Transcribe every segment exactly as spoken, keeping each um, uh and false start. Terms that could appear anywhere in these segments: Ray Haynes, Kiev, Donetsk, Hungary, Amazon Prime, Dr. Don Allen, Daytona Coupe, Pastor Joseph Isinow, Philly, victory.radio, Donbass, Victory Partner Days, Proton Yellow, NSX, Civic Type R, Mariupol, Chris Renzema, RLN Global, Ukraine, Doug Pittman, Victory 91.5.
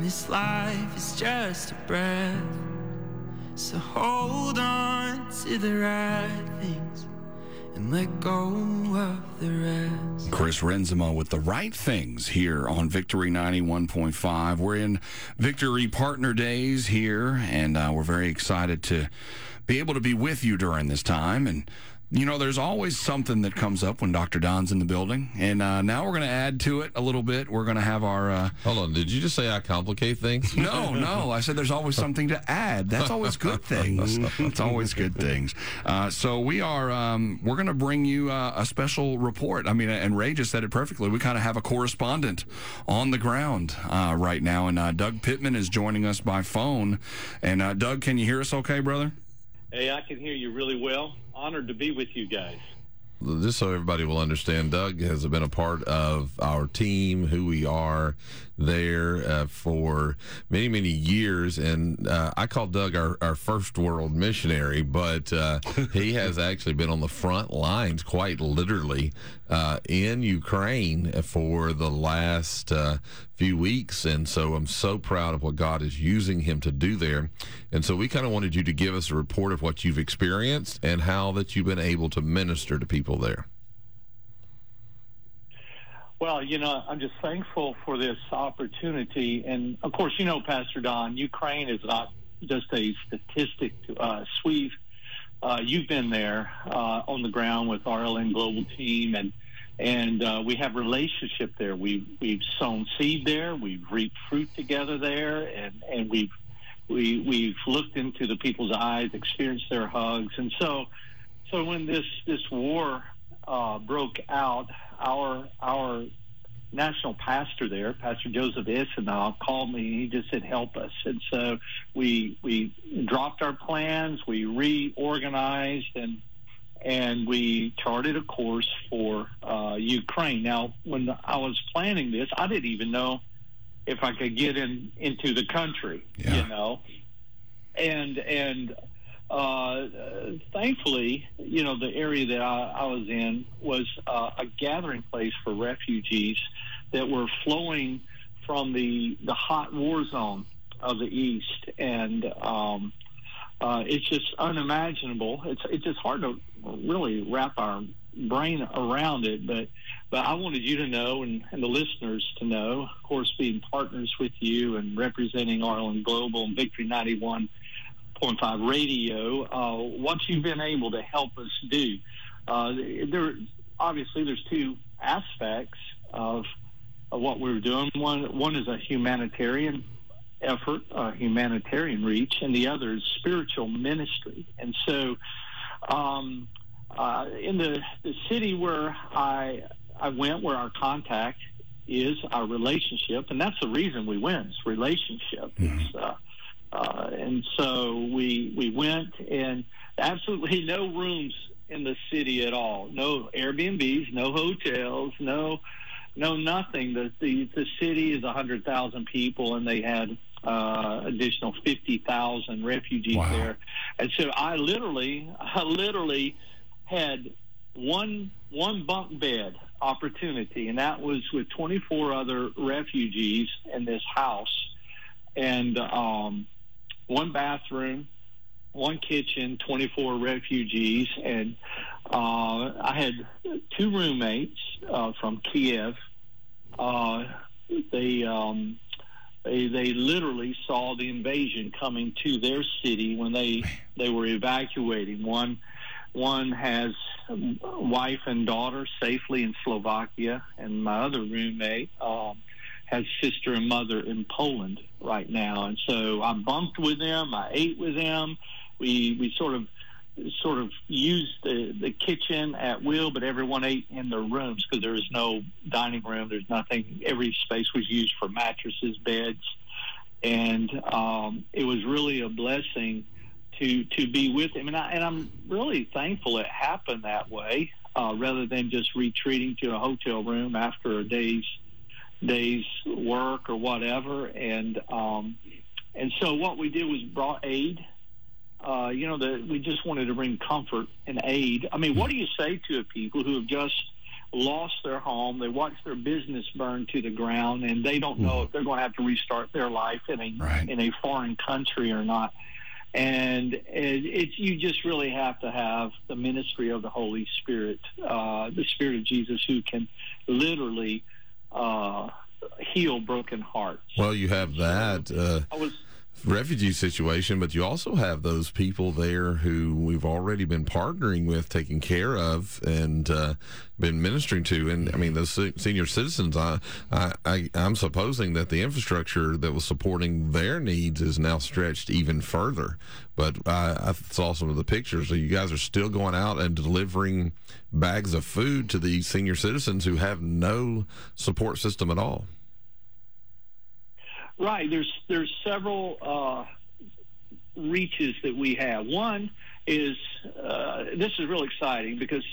And this life is just a breath, so hold on to the right things and let go of the rest. Chris Renzema with the right things here on Victory ninety-one point five. We're in Victory Partner Days here, and uh, we're very excited to be able to be with you during this time. And you know, there's always something that comes up when Doctor Don's in the building, and uh, now we're going to add to it a little bit. We're going to have our... Uh... Hold on, did you just say I complicate things? No, no, I said there's always something to add. That's always good things. That's always good things. Uh, so we are, um, we're going to bring you uh, a special report. I mean, and Ray just said it perfectly. We kind of have a correspondent on the ground uh, right now, and uh, Doug Pittman is joining us by phone. And uh, Doug, can you hear us okay, brother? Hey, I can hear you really well. Honored to be with you guys. Just so everybody will understand, Doug has been a part of our team, who we are there uh, for many, many years. And uh, I call Doug our, our first world missionary, but uh, he has actually been on the front lines, quite literally, uh, in Ukraine for the last uh, few weeks. And so I'm so proud of what God is using him to do there. And so we kind of wanted you to give us a report of what you've experienced and how that you've been able to minister to people there. Well, you know, I'm just thankful for this opportunity. And, of course, you know, Pastor Don, Ukraine is not just a statistic to us. We've, uh, you've been there uh, on the ground with R L N Global team, and and uh, we have relationship there. We've, we've sown seed there. We've reaped fruit together there, and, and we've, we, we've looked into the people's eyes, experienced their hugs. And so, so when this, this war uh, broke out, Our our national pastor there, Pastor Joseph Isinow, called me, and he just said, help us. And so we we dropped our plans, we reorganized, and and we charted a course for uh, Ukraine. Now, when I was planning this, I didn't even know if I could get in into the country, yeah. you know. And and Uh, thankfully, you know, the area that I, I was in was uh, a gathering place for refugees that were flowing from the, the hot war zone of the East. And um, uh, it's just unimaginable. It's it's just hard to really wrap our brain around it. But, but I wanted you to know, and, and the listeners to know, of course, being partners with you and representing R L N Global and Victory ninety-one point five radio, uh, what you've been able to help us do. Uh, there, obviously, there's two aspects of, of what we're doing. One, one is a humanitarian effort, a humanitarian reach, and the other is spiritual ministry. And so, um, uh, in the, the city where I I went, where our contact is, our relationship, and that's the reason we went, is relationship. Mm-hmm. It's, uh, Uh, and so we we went, and absolutely no rooms in the city at all. No Airbnbs, no hotels, no no nothing. The the, the city is one hundred thousand people, and they had uh, additional fifty thousand refugees wow. there. And so I literally I literally had one one bunk bed opportunity, and that was with twenty-four other refugees in this house, and um, one bathroom, one kitchen, twenty-four refugees, and uh, I had two roommates uh, from Kiev. Uh, they, um, they they literally saw the invasion coming to their city when they they were evacuating. One one has wife and daughter safely in Slovakia, and my other roommate um, has sister and mother in Poland right now. And so I bumped with them, I ate with them, we we sort of sort of used the, the kitchen at will, but everyone ate in their rooms because there is no dining room, there's nothing. Every space was used for mattresses, beds, and um, it was really a blessing to to be with them. And, I, and I'm really thankful it happened that way uh, rather than just retreating to a hotel room after a day's day's work or whatever. And um, and so what we did was brought aid. Uh, you know, the, we just wanted to bring comfort and aid. I mean, what do you say to people who have just lost their home. They watched their business burn to the ground, and they don't know if they're going to have to restart their life in a right. in a foreign country or not. And it, it, you just really have to have the ministry of the Holy Spirit, uh, the Spirit of Jesus, who can literally uh, heal broken hearts. Well, you have that. Uh, I was. refugee situation, but you also have those people there who we've already been partnering with, taking care of, and uh, been ministering to. And I mean, those senior citizens, I, I, I, I'm supposing that the infrastructure that was supporting their needs is now stretched even further. But I, I saw some of the pictures. So you guys are still going out and delivering bags of food to these senior citizens who have no support system at all. Right. There's there's several uh, reaches that we have. One is, uh, this is real exciting because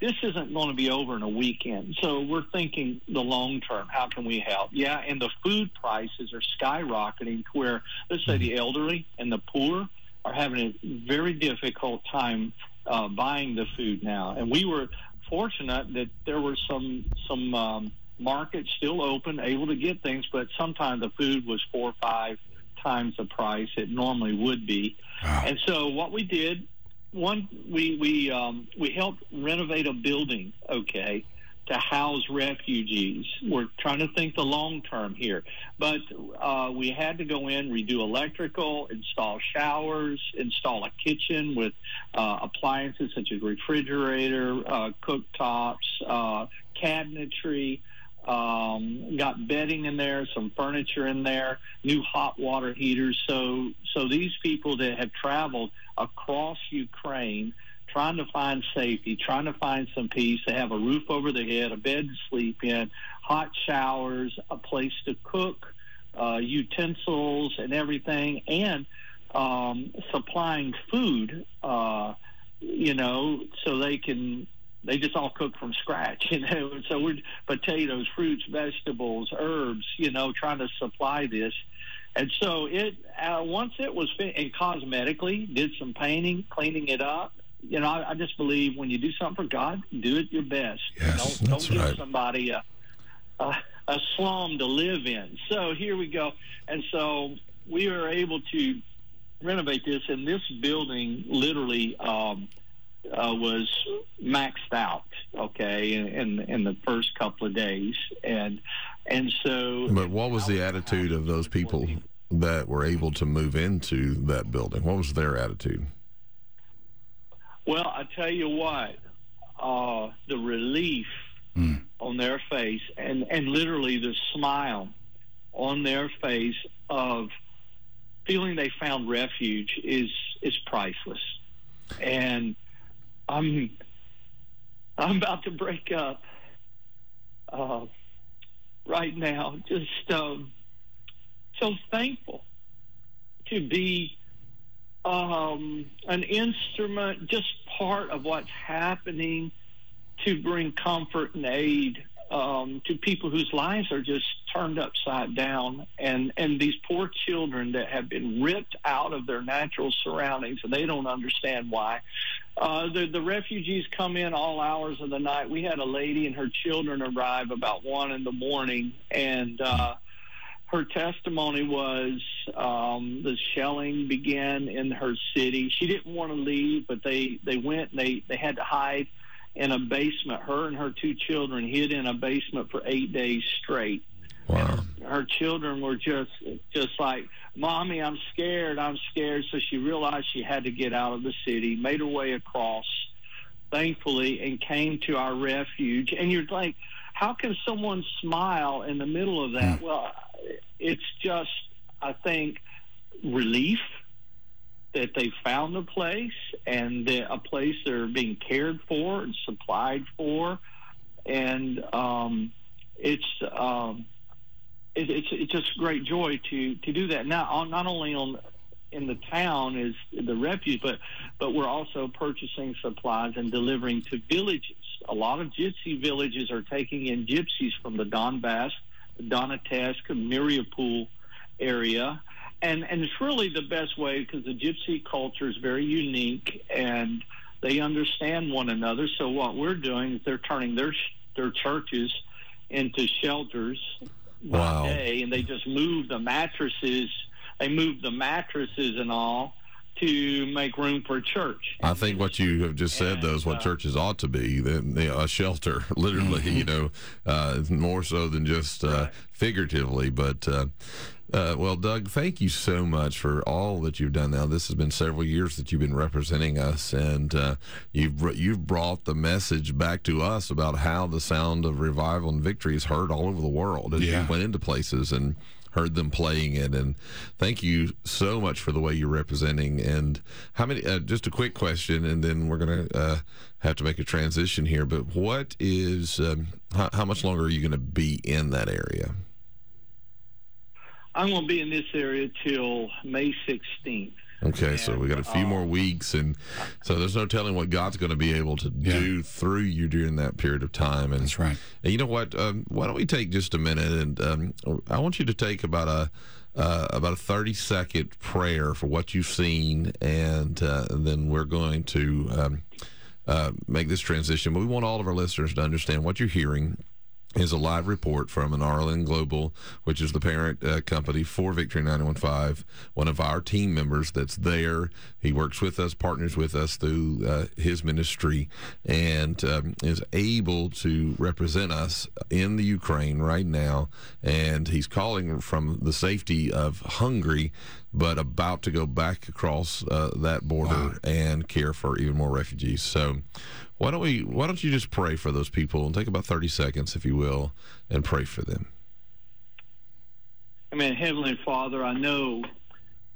this isn't going to be over in a weekend. So we're thinking the long term. How can we help? Yeah, and the food prices are skyrocketing to where, let's say, the elderly and the poor are having a very difficult time uh, buying the food now. And we were fortunate that there were some some. Um, market still open, able to get things, but sometimes the food was four or five times the price it normally would be. Wow. And so what we did, one, we we um, we helped renovate a building, okay, to house refugees. We're trying to think the long term here, but uh, we had to go in, redo electrical, install showers, install a kitchen with uh, appliances such as refrigerator, uh, cooktops, uh, cabinetry. Um, got bedding in there, some furniture in there, new hot water heaters. So, so these people that have traveled across Ukraine, trying to find safety, trying to find some peace, they have a roof over their head, a bed to sleep in, hot showers, a place to cook, uh, utensils and everything, and um, supplying food, uh, you know, so they can. They just all cook from scratch, you know. And so we're potatoes, fruits, vegetables, herbs, you know, trying to supply this. And so it uh, once it was fin- and cosmetically did some painting, cleaning it up. You know, I, I just believe when you do something for God, do it your best. Yes, don't that's don't give right. somebody a, a a slum to live in. So here we go. And so we were able to renovate this, and this building literally. Um, Uh, was maxed out, okay, in, in in the first couple of days, and and so. But what was the attitude of those people that were able to move into that building? What was their attitude? Well, I tell you what, uh, the relief mm. on their face, and and literally the smile on their face of feeling they found refuge is is priceless, and. I'm I'm about to break up uh, right now. Just um, so thankful to be um, an instrument, just part of what's happening to bring comfort and aid um, to people whose lives are just turned upside down, and, and these poor children that have been ripped out of their natural surroundings, and they don't understand why. Uh, the, the refugees come in all hours of the night. We had a lady and her children arrive about one in the morning, and uh, her testimony was um, the shelling began in her city. She didn't want to leave, but they, they went and they, they had to hide in a basement. Her and her two children hid in a basement for eight days straight. Wow. Her, her children were just just like, Mommy, I'm scared, I'm scared. So she realized she had to get out of the city, made her way across, thankfully, and came to our refuge. And you're like, how can someone smile in the middle of that? Mm. Well, it's just, I think, relief that they found a place and a place they're being cared for and supplied for. And um, it's... Um, It, it's it's just great joy to, to do that. Now, on, not only on in the town is the refuge, but but we're also purchasing supplies and delivering to villages. A lot of gypsy villages are taking in gypsies from the Donbass, the Donetsk, Mariupol area, and and it's really the best way because the gypsy culture is very unique and they understand one another. So what we're doing is they're turning their their churches into shelters one wow. day, and they just moved the mattresses. They moved the mattresses and all to make room for church. I think what you have just said, and, though, is what uh, churches ought to be, you know, a shelter, literally, you know, uh, more so than just uh, right. figuratively. But, uh, uh, well, Doug, thank you so much for all that you've done now. This has been several years that you've been representing us, and uh, you've, you've brought the message back to us about how the sound of revival and victory is heard all over the world as yeah. you went into places and heard them playing it, and thank you so much for the way you're representing. And how many? Uh, just a quick question, and then we're gonna uh, have to make a transition here. But what is? Um, how, how much longer are you gonna be in that area? I'm gonna be in this area till May sixteenth. Okay, and, so we got a few uh, more weeks, and so there's no telling what God's going to be able to yeah. do through you during that period of time. And, that's right. And you know what? Um, why don't we take just a minute, and um, I want you to take about a uh, about a thirty second prayer for what you've seen, and uh, then we're going to um, uh, make this transition. But we want all of our listeners to understand what you're hearing is a live report from an R L N Global, which is the parent uh, company for Victory ninety-one point five, one of our team members that's there. He works with us, partners with us through uh, his ministry, and um, is able to represent us in the Ukraine right now. And he's calling from the safety of Hungary, but about to go back across uh, that border wow. and care for even more refugees. So why don't we? Why don't you just pray for those people, and take about thirty seconds, if you will, and pray for them. I mean, Heavenly Father, I know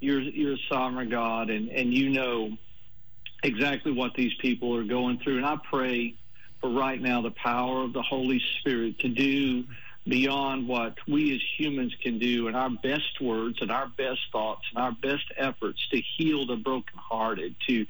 you're, you're a sovereign God, and, and you know exactly what these people are going through. And I pray for right now the power of the Holy Spirit to do beyond what we as humans can do, and our best words and our best thoughts and our best efforts to heal the brokenhearted, to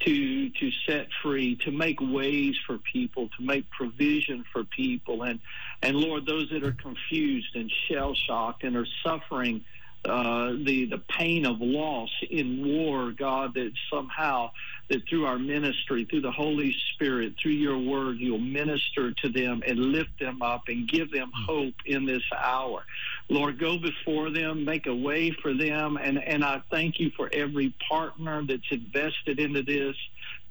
to to set free, to make ways for people, to make provision for people. And, and Lord, those that are confused and shell-shocked and are suffering uh, the, the pain of loss in war, God, that somehow that through our ministry, through the Holy Spirit, through your word, you'll minister to them and lift them up and give them hope in this hour. Lord, go before them, make a way for them, and, and I thank you for every partner that's invested into this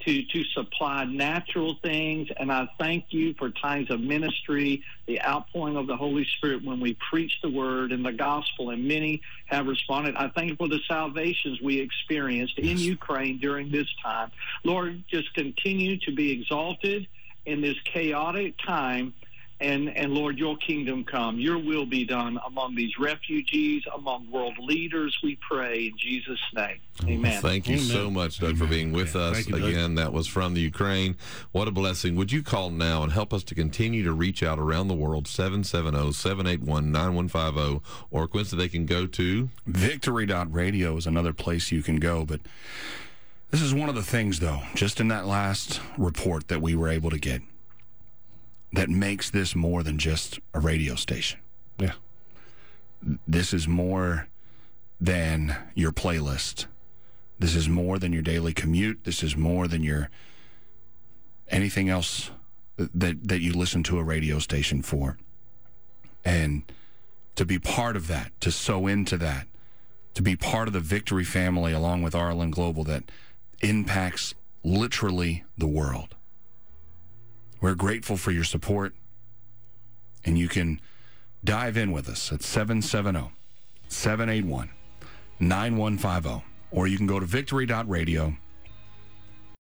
to, to supply natural things, and I thank you for times of ministry, the outpouring of the Holy Spirit when we preach the word and the gospel, and many have responded. I thank you for the salvations we experienced in Ukraine during this time. Lord, just continue to be exalted in this chaotic time, and, and Lord, your kingdom come, your will be done among these refugees, among world leaders, we pray in Jesus' name. Amen. Well, thank you Amen. so much, Doug, Amen. for being with Amen. us. You, Again, that was from the Ukraine. What a blessing. Would you call now and help us to continue to reach out around the world, seven seven zero, seven eight one, nine one five zero, or Quincy, they can go to? victory dot radio is another place you can go, but this is one of the things, though, just in that last report that we were able to get, that makes this more than just a radio station. Yeah. This is more than your playlist. This is more than your daily commute. This is more than your anything else that, that you listen to a radio station for. And to be part of that, to sow into that, to be part of the Victory family along with R L N Global that impacts literally the world. We're grateful for your support, and you can dive in with us at seven seven zero, seven eight one, nine one five zero, or you can go to victory dot radio